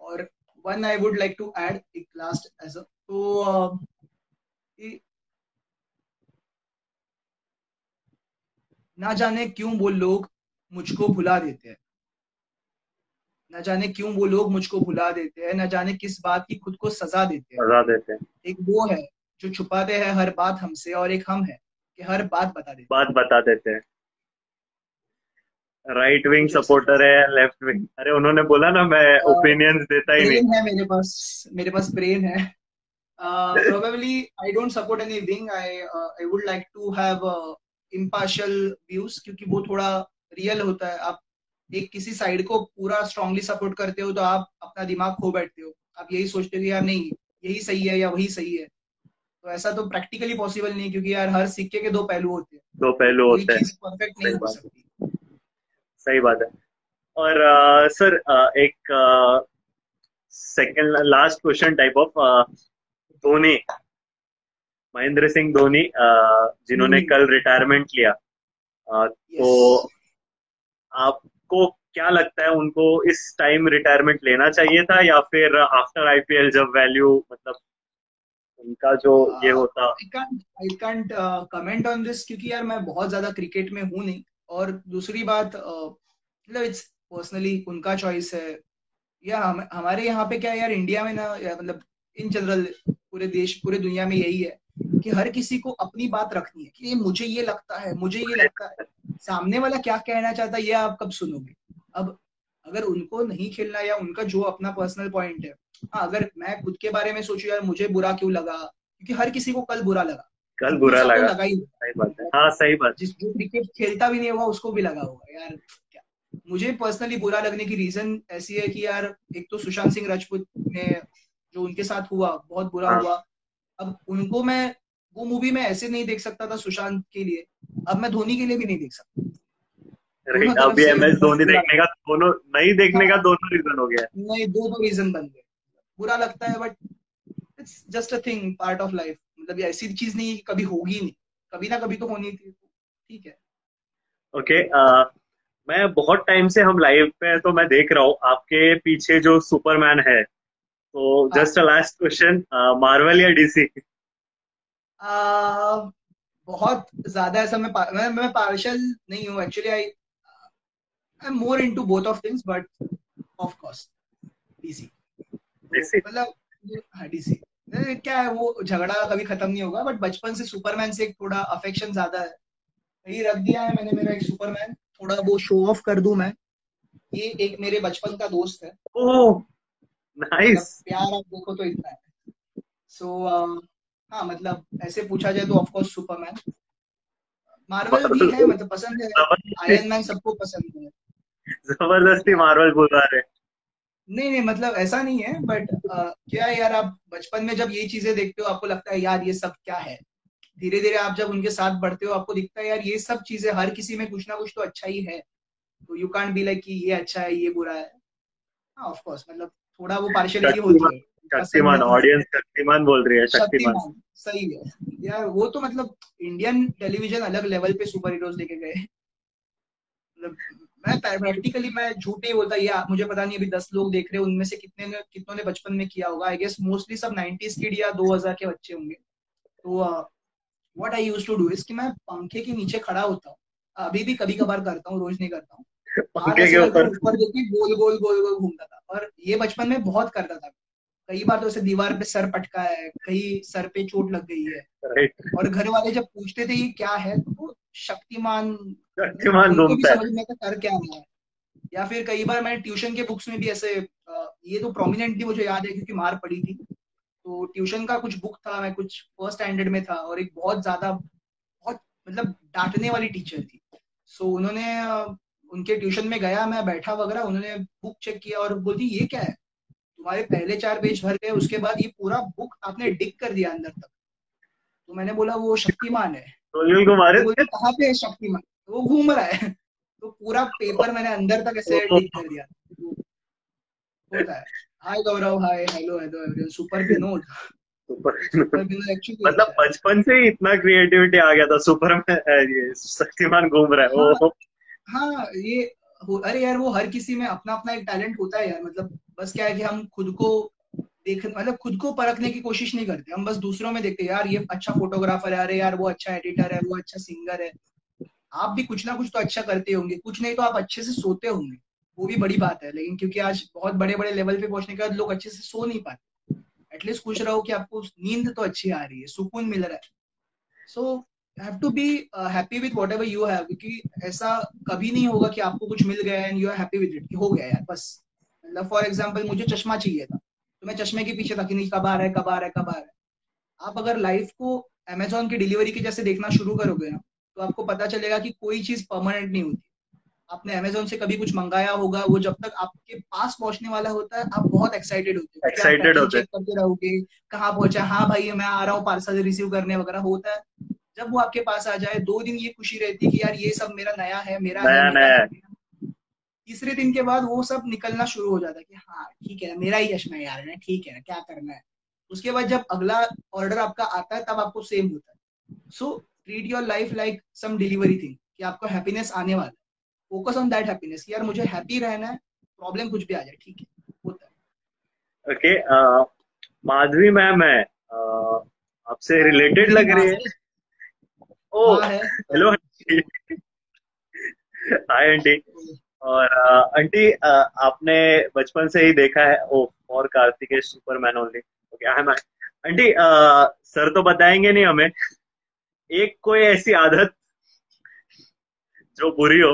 और one I would like to add एक लास्ट एज अ, तो ना जाने क्यों वो लोग मुझको भुला देते हैं, ना जाने क्यों वो लोग मुझको भुला देते हैं, ना जाने किस बात की खुद को सजा देते हैं सजा देते हैं। एक वो है जो छुपाते हैं हर बात हमसे, और एक हम है कि हर बात बता देते बात बता देते हैं। राइट विंग सपोर्टर है, लेफ्ट विंग। अरे उन्होंने बोला ना मैं ओपिनियंस uh, देता ही नहीं है। मेरे पास मेरे पास ब्रेन है। Probably I don't support any wing. I I would like to have impartial views, क्योंकि वो थोड़ा रियल होता है। आप एक किसी साइड को पूरा स्ट्रांगली सपोर्ट करते हो तो आप अपना दिमाग खो बैठते हो, आप यही सोचते हो यार नहीं यही सही है या वही सही है। तो ऐसा तो प्रैक्टिकली पॉसिबल नहीं, क्योंकि यार हर सिक्के के दो पहलू होते हैं, दो पहलू होते हैं, परफेक्ट नहीं हो सकती। सही बात है। और आ, सर आ, एक second last question type of, Dhoni, Mahendra Singh Dhoni जिन्होंने कल रिटायरमेंट लिया, आ, तो आपको क्या लगता है उनको इस टाइम रिटायरमेंट लेना चाहिए था, या फिर आफ्टर आईपीएल जब वैल्यू, मतलब उनका जो ये होता। I can't I can't comment on this, क्योंकि यार मैं बहुत ज्यादा क्रिकेट में हूं नहीं, और दूसरी बात मतलब इट्स पर्सनली उनका चॉइस है। या हम, हमारे यहाँ पे क्या यार, इंडिया में ना, मतलब इन जनरल पूरे देश पूरे दुनिया में यही है कि हर किसी को अपनी बात रखनी है कि मुझे ये लगता है मुझे ये लगता है, सामने वाला क्या कहना चाहता है ये आप कब सुनोगे। अब अगर उनको नहीं खेलना, या उनका जो अपना पर्सनल पॉइंट है, हाँ अगर मैं खुद के बारे में सोचू यार मुझे बुरा क्यों लगा, क्योंकि हर किसी को कल बुरा लगा कल बुरा लगा, लगा ही। सही बात है। हाँ सही बात। जिस जो क्रिकेट खेलता भी नहीं होगा उसको भी लगा होगा यार क्या। मुझे पर्सनली बुरा लगने की रीजन ऐसी है कि यार एक तो सुशांत सिंह राजपूत ने जो उनके साथ हुआ बहुत बुरा हाँ। हुआ। अब उनको मैं वो मूवी में ऐसे नहीं देख सकता था सुशांत के लिए, अब मैं धोनी के लिए भी नहीं देख सकता। अभी एमएस धोनी देखने का दोनों नहीं देखने का दोनों रीजन हो गया, नहीं दो दो रीजन बन गए। बुरा लगता है but it's just a thing, part of life. मतलब ऐसी चीज नहीं कि कभी होगी नहीं, कभी ना कभी तो होनी थी। ठीक है ओके okay, uh, मैं बहुत टाइम से हम लाइव पे तो मैं देख रहा हूँ आपके पीछे जो सुपरमैन है, तो just a last question, Marvel या डीसी? uh, बहुत ज्यादा ऐसा मैं मैं, मैं पार्शियल नहीं हूँ actually, I I am more into both of things, but of course DC. मतलब हाँ डीसी क्या है, वो झगड़ा कभी खत्म नहीं होगा, बट बचपन से सुपरमैन से एक थोड़ा अफेक्शन ज्यादा है, यही रख दिया है मैंने मेरा एक सुपरमैन, थोड़ा वो शो ऑफ कर दूं मैं। ये एक मेरे बचपन का दोस्त है। Oh nice. प्यार आप देखो तो इतना है। सो हाँ मतलब ऐसे पूछा जाए तो ऑफ कोर्स सुपरमैन। मार्वल भी है मतलब पसंद है, आयरन मैन सबको पसंद है। जबरदस्ती मार्वल बोल रहा है। नहीं नहीं मतलब ऐसा नहीं है, बट क्या यार आप बचपन में जब ये चीजें देखते हो आपको लगता है यार ये सब क्या है, धीरे धीरे आप जब उनके साथ बढ़ते हो आपको दिखता है यार ये सब चीजें हर किसी में कुछ ना कुछ तो अच्छा ही है, तो यू कांट बी लाइक कि ये अच्छा है ये बुरा है। हाँ ऑफ कोर्स मतलब थोड़ा वो पार्शियलिटी होती है। शक्तिमान ऑडियंस शक्तिमान बोल रही है। शक्तिमान सही है यार, वो तो मतलब इंडियन टेलीविजन अलग लेवल पे सुपर हीरोज लेके गए। मतलब मैं प्रैक्टिकली मैं झूठ ही बोलता, ये मुझे पता नहीं अभी दस लोग देख रहे हैं उनमें से कितने ने कितनों ने बचपन में किया होगा, आई गेस मोस्टली सब नाइंटीज़ किड या दो हज़ार के बच्चे होंगे। तो what I used to do is कि मैं पंखे के नीचे खड़ा होता हूँ, अभी भी कभी कभार करता हूँ, रोज नहीं करता हूँ, ऊपर देखिए गोल गोल गोल गोल घूमता था, और ये बचपन में बहुत करता था। कई बार तो उसे दीवार पे सर पटका है, कई सर पे चोट लग गई है, और घर वाले जब पूछते थे ये क्या है तो वो शक्तिमान शक्तिमान घूमता है कर क्या रहा है। या फिर कई बार मैंने ट्यूशन के बुक्स में भी ऐसे, ये तो प्रोमिनेंटली मुझे याद है क्योंकि मार पड़ी थी, तो ट्यूशन का कुछ बुक था, मैं कुछ फर्स्ट स्टैंडर्ड में था, और एक बहुत ज्यादा बहुत मतलब डांटने वाली टीचर थी। सो उन्होंने उनके ट्यूशन में गया, मैं बैठा वगैरह, उन्होंने बुक चेक किया और बोलती ये क्या है, तुम्हारे पहले चार पेज भर गए, उसके बाद ये पूरा बुक आपने डिक कर दिया अंदर तक। तो मैंने बोला वो शक्तिमान है। तो कहाँ पे है शक्तिमान, वो घूम रहा है। तो पूरा पेपर मैंने अंदर तक ऐसे डिक कर दिया। होता है। Hi Gaurav, hi hello hello everyone, super Vinod. मतलब बचपन से ही इतना क्रिएटिविटी आ गया था, सुपर में शक्तिमान घूम रहा है। हाँ ये अरे यार वो हर किसी में अपना अपना एक टैलेंट होता है यार, मतलब बस क्या है कि हम खुद को देख मतलब खुद को परखने की कोशिश नहीं करते, हम बस दूसरों में देखते हैं यार ये अच्छा फोटोग्राफर है, अरे यार वो अच्छा एडिटर है, वो अच्छा सिंगर है। आप भी कुछ ना कुछ तो अच्छा करते होंगे, कुछ नहीं तो आप अच्छे से सोते होंगे, वो भी बड़ी बात है। लेकिन क्योंकि आज बहुत बड़े बड़े लेवल पे पहुंचने के बाद लोग अच्छे से सो नहीं पाते, एटलीस्ट खुश रहो कि आपको नींद तो अच्छी आ रही है, सुकून मिल रहा है। So have to be happy with whatever you have, क्योंकि ऐसा कभी नहीं होगा कि आपको कुछ मिल गया and you are happy with it, हो गया यार बस। मतलब फॉर एग्जांपल मुझे चश्मा चाहिए था, तो मैं चश्मे के पीछे था कि नहीं कब आ रहा है कब आ रहा है कब आ रहा है। आप अगर लाइफ को अमेजोन की डिलीवरी की जैसे देखना शुरू करोगे ना, तो आपको पता चलेगा कि कोई चीज परमानेंट नहीं होती। आपने अमेजोन से कभी कुछ मंगाया होगा, वो जब तक आपके पास पहुंचने वाला होता है आप बहुत एक्साइटेड होते हो, एक्साइटेड होते करते रहोगे कहाँ पहुंचा, हाँ भाई मैं आ रहा हूँ पार्सल रिसीव करने वगैरह होता है। जब वो आपके पास आ जाए दो दिन ये खुशी रहती है कि यार ये सब मेरा नया है, मेरा नया नया है। तीसरे दिन के बाद वो सब निकलना शुरू हो जाता है कि हाँ ठीक है मेरा ही चश्मा यार है, ठीक है क्या करना है। उसके बाद जब अगला ऑर्डर आपका आता है तब आपको सेम होता है। So treat your life like some delivery thing कि आपको हैप्पीनेस आने वाला है, फोकस ऑन दैट हैप्पीनेस कि यार मुझे हैप्पी रहना है, प्रॉब्लम कुछ भी आ जाए ठीक है, होता है। ओके माधवी मैम है आपसे रिलेटेड लग रही है। Oh hello aunty, hi aunty. और आंटी आपने बचपन से ही देखा है ओ और Kartikesh Superman only. Okay aunty sir तो बताएंगे नहीं हमें, एक कोई ऐसी आदत जो बुरी हो,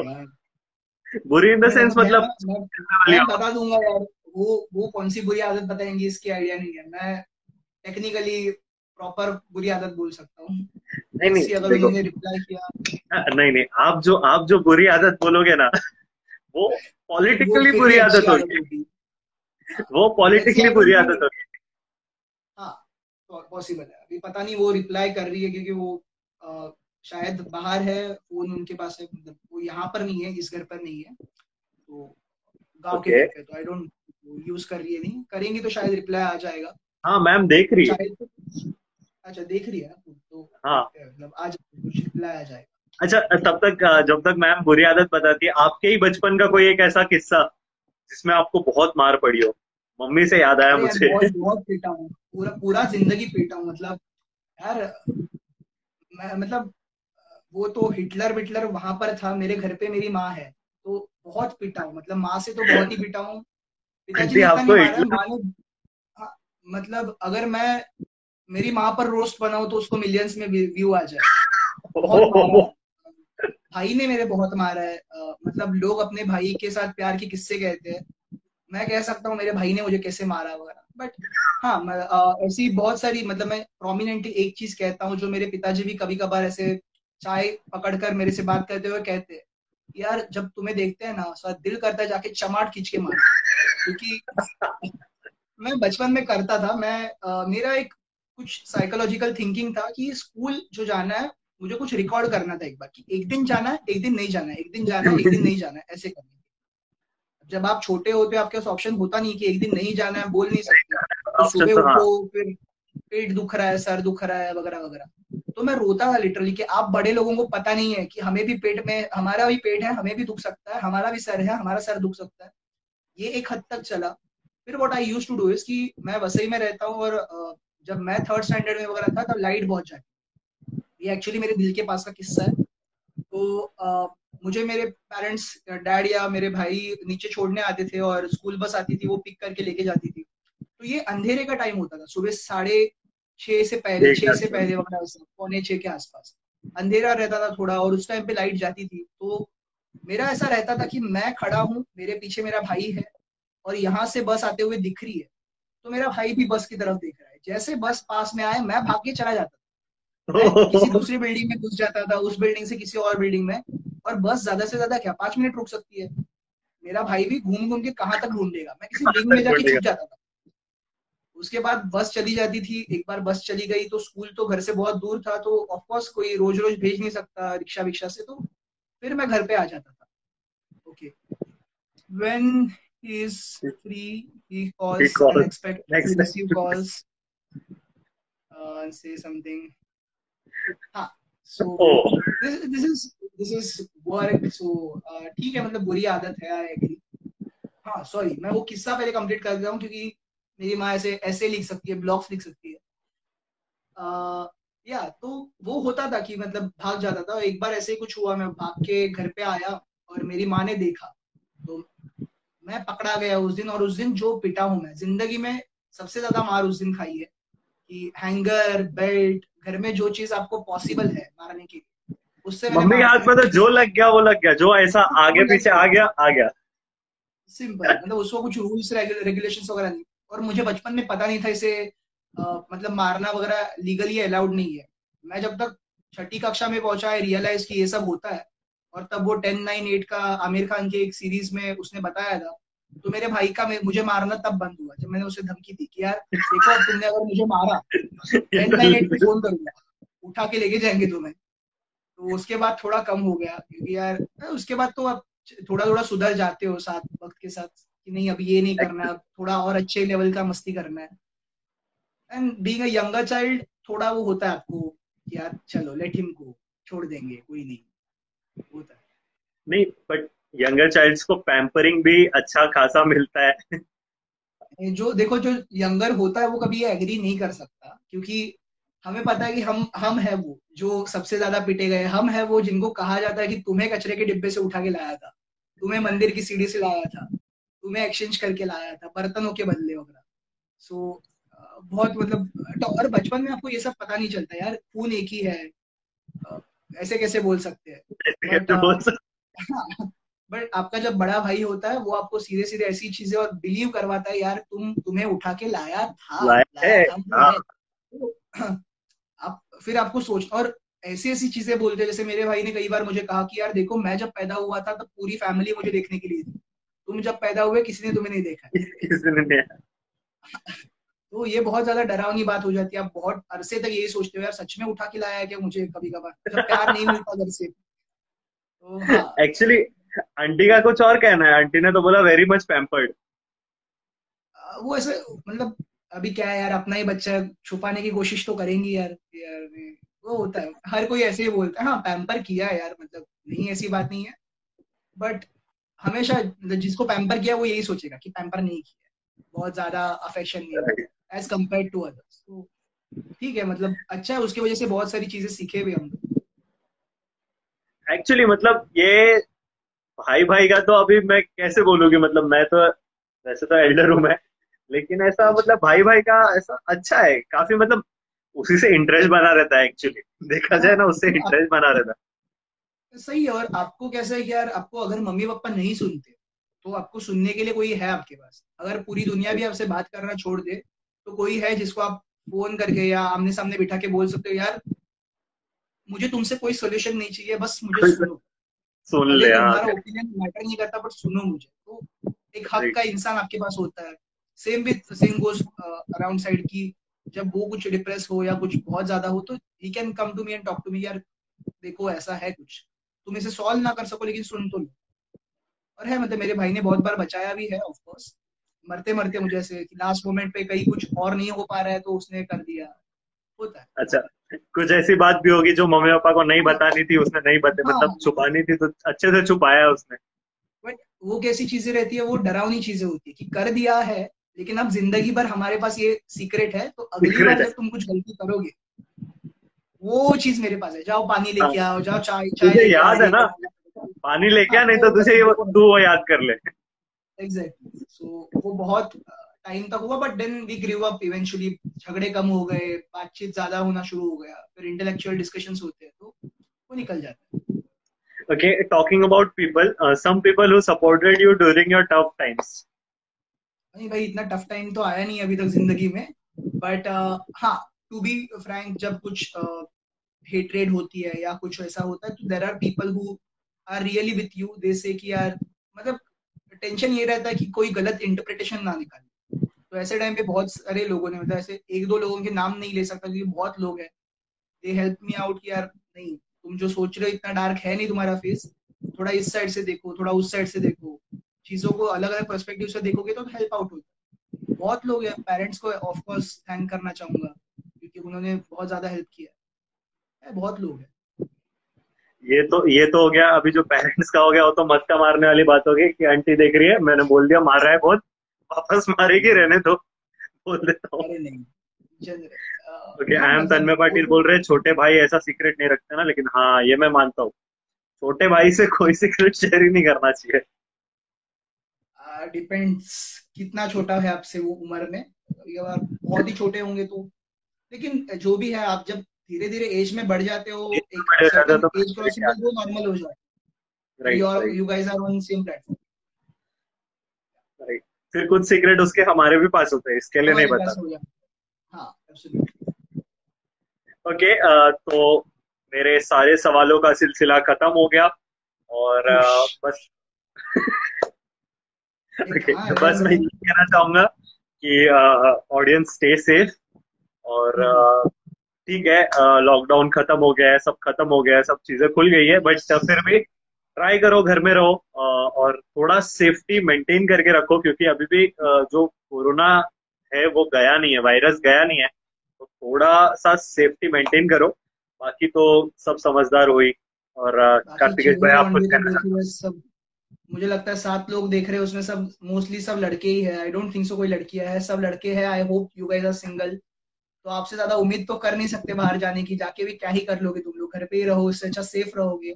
बुरी इन द सेंस मतलब मैं बता दूंगा यार, वो वो कौन सी बुरी आदत बताएंगे इसकी आइडिया नहीं है, मैं टेक्निकली प्रॉपर बुरी आदत बोल सकता हूँ। नहीं नहीं अगर उन्होंने रिप्लाई किया नहीं नहीं आप जो आप जो बुरी आदत बोलोगे ना वो पॉलिटिकली बुरी आदत होगी, वो पॉलिटिकली बुरी आदत होगी। हाँ पॉसिबल है, अभी पता नहीं वो रिप्लाई कर रही है क्योंकि वो आ, शायद बाहर है, फोन उनके पास है, मतलब वो यहाँ पर नहीं है, इस घर पर नहीं है, तो गाँव के घर पे, तो आई डोंट यूज कर रही है, नहीं करेंगी तो शायद रिप्लाई आ जाएगा। हाँ मैम देख रही है। अच्छा देख रही है तो हाँ मतलब आज कुछ रिप्लाई आ जाएगा। अच्छा, तब तक जब तक मैम बुरी आदत बताती है, आपके ही बचपन का कोई एक ऐसा किस्सा जिसमें आपको बहुत मार पड़ी हो? मम्मी से याद आया मुझे, बहुत बहुत पीटा हूँ, पूरा पूरा जिंदगी पीटा हूँ। मतलब यार मैं, मतलब वो तो हिटलर विटलर वहां पर था, मेरे घर पे मेरी माँ है तो बहुत पीटा हूँ। मतलब माँ से तो बहुत ही पीटा हूँ, पिताजी आपको। मतलब अगर मैं मेरी माँ पर रोस्ट बनाऊँ तो उसको मिलियंस में व्यू आ जाए। भाई ने मेरे बहुत मारा है। आ, मतलब लोग अपने भाई के साथ प्यार के किस्से कहते हैं, मैं कह सकता हूँ मेरे भाई ने मुझे कैसे मारा वगैरह। बट हाँ, ऐसी बहुत सारी, मतलब मैं प्रोमिनेंटली एक चीज कहता हूँ जो मेरे पिताजी भी कभी कभार ऐसे चाय पकड़कर मेरे से बात करते हुए कहते हैं, यार जब तुम्हें देखते हैं ना सर दिल करता है जाके चमाट खींच के मार, क्योंकि मैं बचपन में करता था। मैं आ, मेरा एक कुछ साइकोलॉजिकल थिंकिंग था कि स्कूल जो जाना है मुझे कुछ रिकॉर्ड करना था एक बार, कि एक दिन जाना है एक दिन नहीं जाना है, एक दिन जाना है एक दिन नहीं जाना है, ऐसे करना। जब आप छोटे होते हो आपके पास ऑप्शन होता नहीं कि एक दिन नहीं जाना है, बोल नहीं सकते, सुबह उठो फिर पेट दुख रहा है सर दुख रहा है वगैरह वगैरह। तो मैं रोता था लिटरली कि आप बड़े लोगों को पता नहीं है कि हमें भी पेट में, हमारा भी पेट है, हमें भी दुख सकता है, हमारा भी सर है, हमारा सर दुख सकता है। ये एक हद तक चला। फिर what I used to do is कि मैं वसई में रहता हूँ और जब मैं थर्ड स्टैंडर्ड में वगैरह था तब लाइट बहुत जाती, ये एक्चुअली मेरे दिल के पास का किस्सा है। तो आ, मुझे मेरे पेरेंट्स, डैड या मेरे भाई नीचे छोड़ने आते थे और स्कूल बस आती थी वो पिक करके लेके जाती थी। तो ये अंधेरे का टाइम होता था, सुबह साढ़े छह से पहले छह से पहले वगैरह पौने छह के आसपास अंधेरा रहता था थोड़ा, और उस टाइम पे लाइट जाती थी। तो मेरा ऐसा रहता था कि मैं खड़ा हूँ, मेरे पीछे मेरा भाई है और यहाँ से बस आते हुए दिख रही है, तो मेरा भाई भी बस की तरफ देख रहा है। जैसे बस पास में आए मैं भाग के चला जाता था, किसी दूसरी बिल्डिंग में घुस जाता था, उस बिल्डिंग से किसी और बिल्डिंग में, और बस ज्यादा से ज्यादा क्या पांच मिनट रुक सकती है। मेरा भाई भी घूम घूम के कहाँ तक ढूंढेगा, मैं किसी बिल्डिंग में जाके छुप जाता था। उसके बाद बस चली जाती थी, एक बार बस चली गई तो स्कूल तो घर से बहुत दूर था, तो ऑफकोर्स कोई रोज रोज भेज नहीं सकता रिक्शा विक्शा से, तो फिर मैं घर पे आ जाता था। Okay, when he is free he calls and expect to receive calls and say something. हाँ, so oh. this, this is this is work, so ठीक uh, है, मतलब बुरी आदत है, I agree। हाँ, sorry, मैं वो किस्सा पहले कंप्लीट कर देता हूँ क्योंकि मेरी माँ ऐसे ऐसे लिख सकती है, ब्लॉग्स लिख सकती है। uh, या तो वो होता था कि मतलब भाग जाता था। एक बार ऐसे ही कुछ हुआ, मैं भाग के घर पे आया और मेरी माँ ने देखा तो मैं पकड़ा गया उस दिन। और उस दिन जो पिटा हूँ मैं जिंदगी में, सबसे ज्यादा मार उस दिन खाई है कि हैंगर, बेल्ट, घर में जो चीज आपको पॉसिबल है मारने की, उससे मम्मी के हाथ में तो जो लग गया वो लग गया, जो ऐसा आगे पीछे आ गया आ गया, सिंपल। मतलब उसको कुछ रूल्स रेगुलेशंस वगैरह नहीं, और मुझे बचपन में पता नहीं था इसे आ, मतलब मारना वगैरह लीगली अलाउड नहीं है। मैं जब तक छठी कक्षा में पहुंचा है रियलाइज कि ये सब होता है, और तब वो टेन नाइन एट का आमिर खान की एक सीरीज में उसने बताया था। तो मेरे भाई का मुझे मारना तब बंद हुआ जब मैंने उसे धमकी दी कि यार देखो तुमने अगर मुझे मारा पे फोन करूंगा, उठा के लेके जाएंगे तुम्हें। तो उसके बाद थोड़ा कम हो गया क्योंकि यार उसके बाद तो आप थोड़ा थोड़ा सुधर जाते हो साथ वक्त के साथ कि नहीं अब ये नहीं करना, अब थोड़ा और अच्छे लेवल का मस्ती करना है। And being a younger child थोड़ा वो होता है आपको कि यार चलो लेट हिम गो, छोड़ देंगे कोई नहीं, होता है नहीं। बट यंगर चाइल्ड्स को पैम्परिंग भी अच्छा खासा मिलता है। जो देखो जो यंगर होता है वो कभी एग्री नहीं कर सकता क्योंकि हमें पता है कि हम हम है वो जो सबसे ज्यादा पिटे गए, हम है वो जिनको कहा जाता है कि तुम्हें कचरे के डिब्बे से उठा के लाया था, तुम्हें मंदिर की सीढ़ी से लाया था, तुम्हें एक्सचेंज करके लाया था बर्तनों के बदले वगैरह। सो so, बहुत मतलब, और बचपन में आपको ये सब पता नहीं चलता यार, खून एक ही है, ऐसे कैसे बोल सकते हैं। बट आपका जब बड़ा भाई होता है वो आपको सीधे सीधे ऐसी चीजें और बिलीव करवाता है, यार तुम तुम्हें उठा के लाया था, लाया लाया था। आप फिर आपको सोच, और ऐसी ऐसी चीजें बोलते हैं। जैसे मेरे भाई ने कई बार मुझे कहा कि यार देखो मैं जब पैदा हुआ था तब पूरी फैमिली मुझे देखने के लिए थी, तुम जब पैदा हुए किसी ने तुम्हें नहीं देखा, किसी ने नहीं। तो ये बहुत ज्यादा डरावनी बात हो जाती है। आप बहुत अरसे तक यही सोचते हो यार सच में उठा के लाया है क्या मुझे, कभी कभार प्यार नहीं मिलता घर से। एक्चुअली आंटी का कुछ और कहना है, आंटी ने तो बोला वेरी मच पैम्पर्ड। वो ऐसे मतलब अभी क्या है यार, अपना ही बच्चा छुपाने की कोशिश तो करेंगी यार, यार वो होता है, हर कोई ऐसे ही बोलता है। हाँ पैम्पर किया है यार, मतलब नहीं ऐसी बात नहीं है, बट हमेशा जिसको पैम्पर किया वो यही सोचेगा कि पैम्पर नहीं किया, बहुत ज्यादा अफेक्शन नहीं है एज कम्पेयर टू अदर्स। तो ठीक है, मतलब अच्छा है, उसकी वजह से बहुत सारी चीजें सीखे भी हम एक्चुअली। मतलब ये भाई भाई का तो अभी मैं कैसे बोलूंगी, मतलब मैं तो वैसे तो एल्डर हूँ मैं, लेकिन ऐसा मतलब भाई भाई का ऐसा अच्छा है काफी, मतलब उसी से इंटरेस्ट बना रहता है एक्चुअली, देखा जाए ना उससे इंटरेस्ट बना रहता है। सही है। और आपको कैसा है यार, आपको अगर मम्मी पापा नहीं सुनते तो आपको सुनने के लिए कोई है आपके पास, अगर पूरी दुनिया भी आपसे बात करना छोड़ दे तो कोई है जिसको आप फोन करके या आमने सामने बिठा के बोल सकते हो यार मुझे तुमसे कोई सोल्यूशन नहीं चाहिए, बस मुझे सुनो, सुन ले, तुम्हारा ओपिनियन मैटर नहीं करता बट सुनो मुझे। तो एक हक का इंसान आपके पास होता है। सेम भी सेम गोज अराउंड साइड की, जब वो कुछ डिप्रेस हो या कुछ बहुत ज्यादा हो तो he can come to me and talk to me, यार देखो ऐसा है कुछ, तुम इसे सॉल्व ना कर सको लेकिन सुन तो लो। और है मतलब मेरे भाई ने बहुत बार बचाया भी है ऑफ कोर्स, मरते मरते मुझे ऐसे लास्ट मोमेंट पे कहीं कुछ और नहीं हो पा रहा है तो उसने कर दिया, होता है। अच्छा, कुछ ऐसी बात भी होगी जो मम्मी पापा को नहीं बतानी थी, उसने नहीं बता हाँ। मतलब छुपानी थी तो अच्छे से छुपाया उसने। बट वो कैसी चीजें रहती है, वो डरावनी चीजें होती है कि कर दिया है लेकिन अब जिंदगी भर हमारे पास ये सीक्रेट है, तो अगली बार जब तुम कुछ गलती करोगे वो चीज मेरे पास है, जाओ पानी लेके आओ, जाओ चाय चाय याद है ना पानी लेके आ, नहीं तो तुझे वो याद कर ले। एग्जैक्टली। सो वो बहुत टाइम तक हुआ but then we grew up eventually, झगड़े कम हो गए, बातचीत ज्यादा होना शुरू हो गया, फिर इंटेलेक्चुअल डिस्कशंस होते हैं तो वो निकल जाता है। Okay, talking about people, some people who supported you during your tough times. नहीं भाई इतना टफ टाइम तो आया नहीं अभी तक जिंदगी में, बट हाँ टू बी फ्रैंक जब कुछ हेट्रेड uh, होती है या कुछ ऐसा होता है तो there are people who are really with you, they say कि यार मतलब टेंशन ये रहता है कि कोई गलत इंटरप्रिटेशन ना निकाले, तो ऐसे टाइम पे बहुत सारे लोगों ने, मतलब ऐसे एक दो लोगों के नाम नहीं ले सकता क्योंकि बहुत लोग हैं, दे हेल्प मी आउट कि यार नहीं तुम जो सोच रहे हो इतना डार्क है नहीं तुम्हारा फेस, थोड़ा इस साइड से देखो, थोड़ा उस साइड से देखो, चीजों को अलग अलग पर्सपेक्टिव से देखोगे तो हेल्प आउट होता है। बहुत लोग हैं, पेरेंट्स को ऑफकोर्स थैंक करना चाहूंगा क्योंकि उन्होंने बहुत ज्यादा हेल्प किया है, बहुत लोग हैं। ये तो ये तो हो गया अभी जो पेरेंट्स का हो गया, वो तो मटका मारने वाली बात हो गई कि आंटी देख रही है मैंने बोल दिया मार रहा है बहुत, वापस मारेगी रहने दो, बोल देता हूं। अरे नहीं, general okay. I am Tanmay Patil बोल रहे छोटे भाई ऐसा सीक्रेट नहीं रखते ना, लेकिन हाँ ये मैं मानता हूँ छोटे भाई से कोई सीक्रेट शेयर ही नहीं करना चाहिए। डिपेंड्स कितना छोटा है आपसे वो उम्र में, बहुत ही छोटे होंगे तो, लेकिन जो भी है आप जब धीरे धीरे एज में बढ़ जाते हो, एज क्रॉसिंग में वो नॉर्मल हो जाता है। और you guys are on same platform, right. फिर कुछ सीक्रेट उसके हमारे भी पास होते हैं, इसके लिए नहीं बता। हां एब्सोल्युटली। ओके, तो मेरे सारे सवालों का सिलसिला खत्म हो गया और बस ओके बस मैं कहना चाहूंगा कि ऑडियंस स्टे सेफ और ठीक है लॉकडाउन खत्म हो गया है, सब खत्म हो गया है, सब चीजें खुल गई है, बट फिर भी ट्राई करो घर में रहो और थोड़ा सेफ्टी मेंटेन करके रखो क्योंकि अभी भी जो कोरोना है वो गया नहीं है, वायरस गया नहीं है, तो थोड़ा सा सेफ्टी मेंटेन करो, बाकी तो सब समझदार हुई। और कार्तिकेश भाई आप कुछ करना चाहते हैं? मुझे लगता है सात लोग देख रहे हैं उसमें सब मोस्टली सब लड़के ही है, आई डोंट थिंक सो कोई लड़कियां है, सब लड़के हैं। I hope you guys are single, तो आपसे ज्यादा उम्मीद तो कर नहीं सकते बाहर जाने की, जाके भी क्या ही कर लोगे तुम लोग, घर पे ही रहो, इससे अच्छा सेफ रहोगे।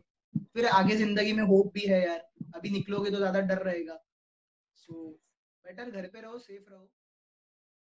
फिर आगे जिंदगी में होप भी है यार, अभी निकलोगे तो ज्यादा डर रहेगा, सो बेटर घर पे रहो, सेफ रहो।